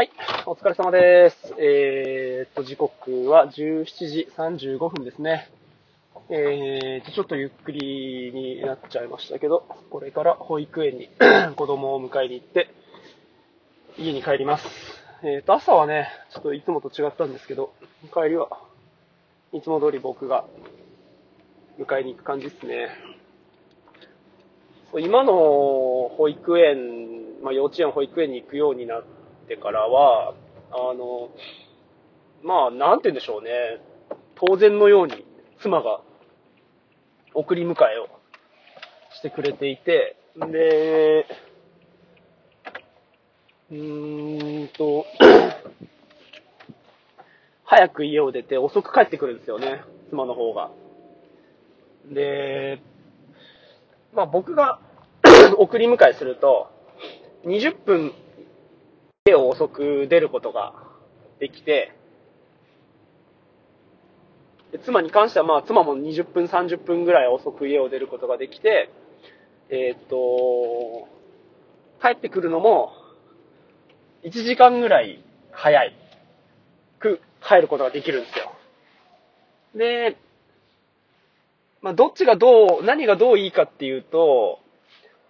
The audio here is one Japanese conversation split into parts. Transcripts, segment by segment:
はい、お疲れ様です。時刻は17時35分ですね。ちょっとゆっくりになっちゃいましたけど、これから保育園に子供を迎えに行って、家に帰ります。朝はね、ちょっといつもと違ったんですけど、帰りはいつも通り僕が迎えに行く感じですね。今の保育園、幼稚園保育園に行くようになってからは、なんて言うんでしょうね。当然のように妻が送り迎えをしてくれていて、で、早く家を出て遅く帰ってくるんですよね、妻の方が。で、僕が送り迎えすると、20分家を遅く出ることができて、妻に関しては、妻も20分、30分ぐらい遅く家を出ることができて、帰ってくるのも、1時間ぐらい早く帰ることができるんですよ。で、どっちが何がどういいかっていうと、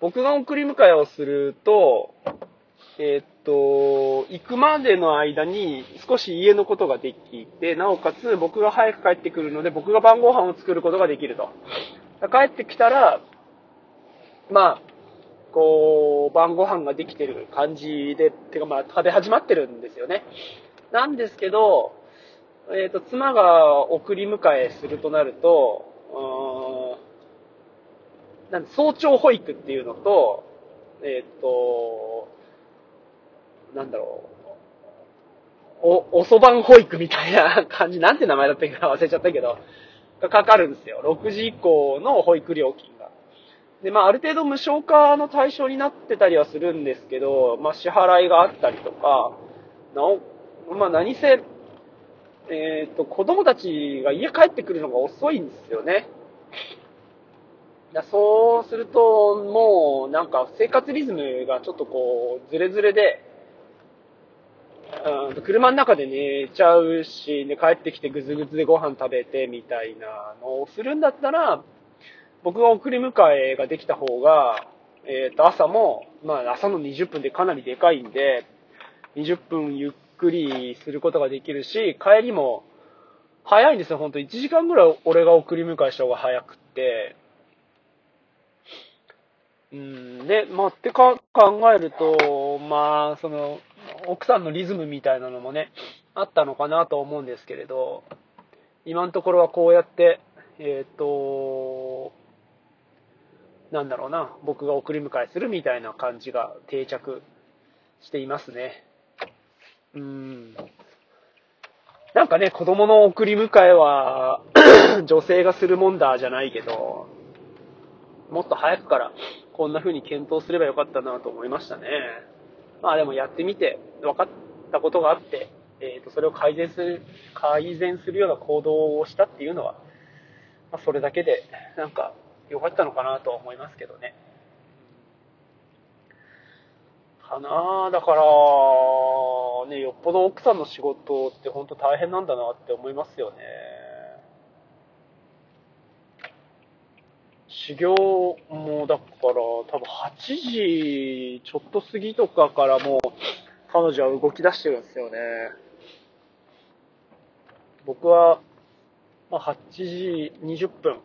僕が送り迎えをすると、行くまでの間に少し家のことができて、なおかつ僕が早く帰ってくるので、僕が晩ご飯を作ることができると。帰ってきたら、晩ご飯ができてる感じで、食べ始まってるんですよね。なんですけど、妻が送り迎えするとなると、早朝保育っていうのと、遅番保育みたいな感じ、なんて名前だったか忘れちゃったけど、かかるんですよ。6時以降の保育料金が。で、ある程度無償化の対象になってたりはするんですけど、支払いがあったりとか、何せ、子供たちが家帰ってくるのが遅いんですよね。そうすると、もう生活リズムがちょっとズレズレで、車の中で寝ちゃうし、帰ってきてぐずぐずでご飯食べてみたいなのをするんだったら、僕が送り迎えができた方が、朝も、朝の20分でかなりでかいんで、20分ゆっくりすることができるし、帰りも早いんですよ。ほんと1時間ぐらい俺が送り迎えした方が早くって。って考えると、奥さんのリズムみたいなのもね、あったのかなと思うんですけれど、今のところはこうやって、僕が送り迎えするみたいな感じが定着していますね。子供の送り迎えは、女性がするもんだじゃないけど、もっと早くからこんな風に検討すればよかったなと思いましたね。でもやってみて分かったことがあって、それを改善するような行動をしたっていうのは、それだけで良かったのかなと思いますけどね。だから、よっぽど奥さんの仕事って本当大変なんだなって思いますよね。始業も多分8時ちょっと過ぎとかからもう彼女は動き出してるんですよね。僕は、8時20分。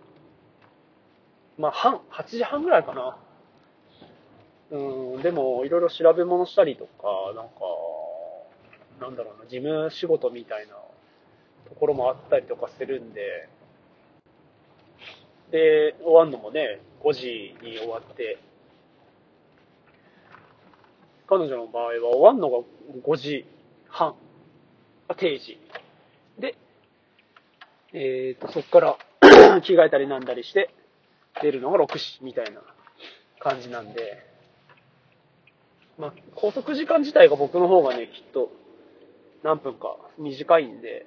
8時半ぐらいかな。でもいろいろ調べ物したりとか、事務仕事みたいなところもあったりとかするんで、で、終わるのもね、5時に終わって、彼女の場合は終わるのが5時半が定時。で、そこから着替えたりなんだりして、出るのが6時みたいな感じなんで、拘束時間自体が僕の方がね、きっと何分か短いんで、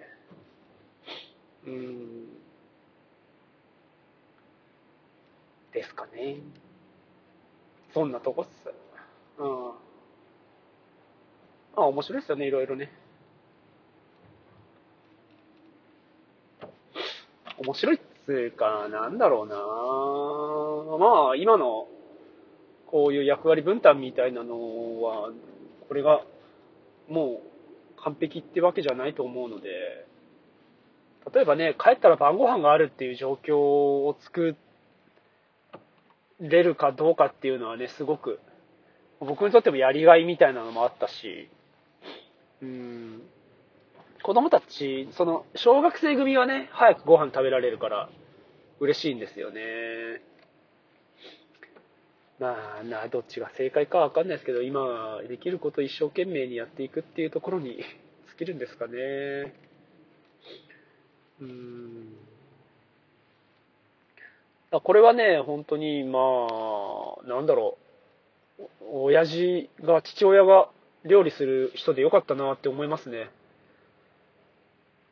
ですかね。そんなとこっす。まあ面白いですよね、いろいろね。面白いっつうか、なんだろうな。まあ今のこういう役割分担みたいなのは、これがもう完璧ってわけじゃないと思うので、例えばね、帰ったら晩ご飯があるっていう状況を作れるかどうかっていうのはね、すごく僕にとってもやりがいみたいなのもあったし、子供たち、その小学生組はね、早くご飯食べられるから嬉しいんですよね。まあな、どっちが正解かわかんないですけど、今できることを一生懸命にやっていくっていうところに尽きるんですかね。これはね、本当に、まあ、なんだろう、父親が料理する人でよかったなって思いますね。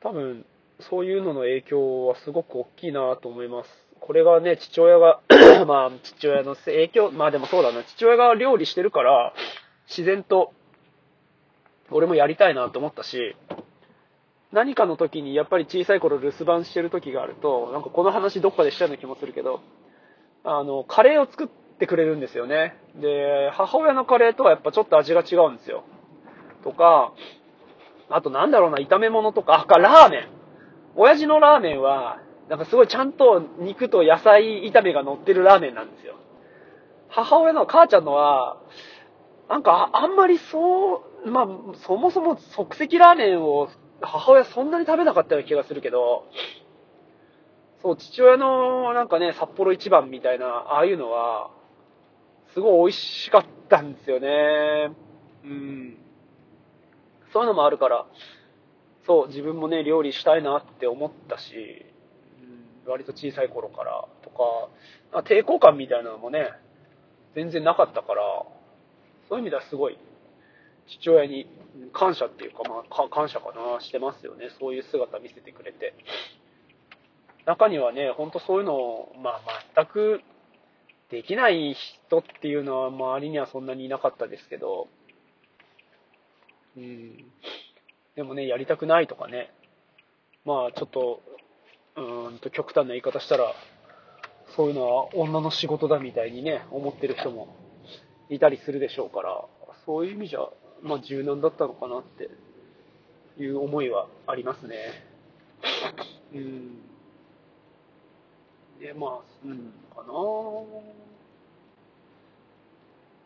多分、そういうのの影響はすごく大きいなと思います。これがね、父親が、まあ、父親の影響、まあでもそうだな、父親が料理してるから、自然と、俺もやりたいなと思ったし、何かの時にやっぱり小さい頃留守番してる時があると、なんかこの話どっかでしたような気もするけど、カレーを作ってくれるんですよね。で、母親のカレーとはやっぱちょっと味が違うんですよ。とか、あとなんだろうな、炒め物とか、ラーメン。親父のラーメンは、なんかすごいちゃんと肉と野菜炒めが乗ってるラーメンなんですよ。母親の母ちゃんのは、なんかあんまりそう、まあ、そもそも即席ラーメンを母親そんなに食べなかったような気がするけど、そう、父親のなんかね、札幌一番みたいな、ああいうのは、すごい美味しかったんですよね。そういうのもあるから、そう、自分もね、料理したいなって思ったし、割と小さい頃からとか、抵抗感みたいなのもね、全然なかったから、そういう意味ではすごい、父親に感謝っていうか、まあ、感謝かな、してますよね。そういう姿見せてくれて。中にはね、ほんとそういうのを、まあ、全くできない人っていうのは、周りにはそんなにいなかったですけど、でもね、やりたくないとかね、まあ、ちょっと、極端な言い方したら、そういうのは女の仕事だみたいにね、思ってる人もいたりするでしょうから、そういう意味じゃ、まあ、柔軟だったのかなっていう思いはありますね。で、まあ、かな。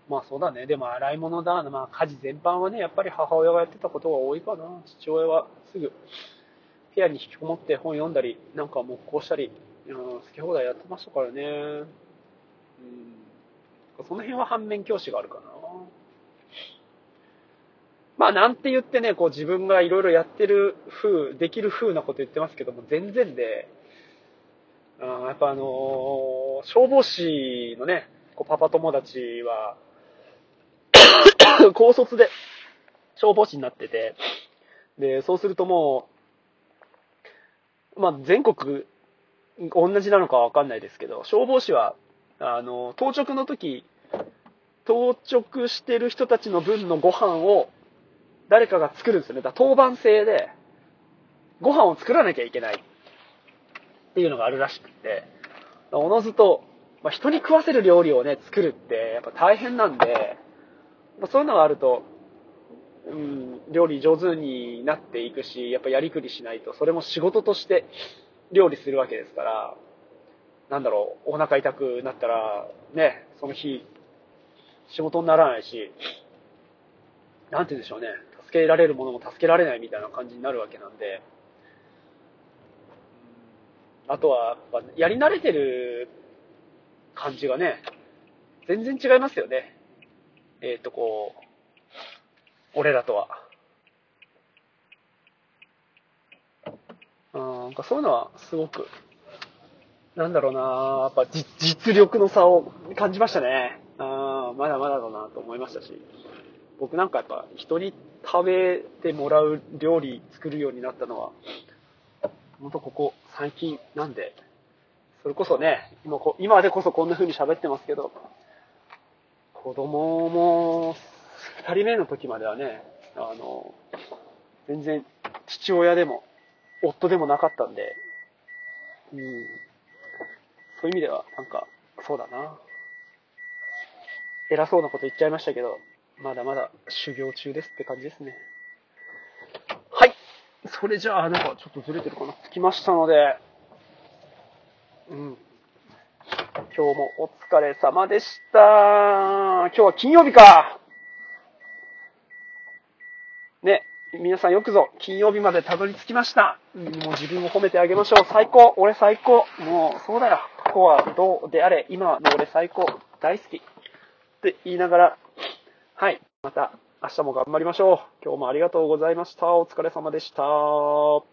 まあそうだね。でも洗い物だな。まあ家事全般はね、やっぱり母親がやってたことが多いかな。父親はすぐ部屋に引きこもって本読んだり、なんか木工したり、好き放題やってましたからね。その辺は反面教師があるかな。まあなんて言ってね、こう自分がいろいろやってる風、できる風なこと言ってますけども、全然で、やっぱ消防士のね、こうパパ友達は、高卒で消防士になってて、で、そうするともう、まあ全国同じなのかはわかんないですけど、消防士は、当直の時、当直してる人たちの分のご飯を、誰かが作るんですよね。だから当番制で、ご飯を作らなきゃいけないっていうのがあるらしくて、おのずと、まあ、人に食わせる料理をね、作るってやっぱ大変なんで、まあ、そういうのがあると、料理上手になっていくし、やっぱやりくりしないと、それも仕事として料理するわけですから、なんだろう、お腹痛くなったら、ね、その日、仕事にならないし、なんて言うんでしょうね。助けられるものも助けられないみたいな感じになるわけなんで、あとはやっぱやり慣れてる感じがね、全然違いますよね。こう俺らとは、なんかそういうのはすごく、なんだろうな、やっぱ実力の差を感じましたね。まだまだだなと思いましたし。僕なんかやっぱ人に食べてもらう料理作るようになったのはほんとここ最近なんで、それこそね、今でこそこんな風に喋ってますけど、子供も2人目の時まではね、全然父親でも夫でもなかったんで、そういう意味ではなんかそうだな、偉そうなこと言っちゃいましたけど、まだまだ修行中ですって感じですね。はい。それじゃあ、なんかちょっとずれてるかな。着きましたので、今日もお疲れ様でした。今日は金曜日か。ね、皆さんよくぞ、金曜日までたどり着きました。もう自分を褒めてあげましょう。最高。俺最高。もうそうだよ。ここはどうであれ、今の俺最高。大好き。って言いながら、はい。また明日も頑張りましょう。今日もありがとうございました。お疲れ様でした。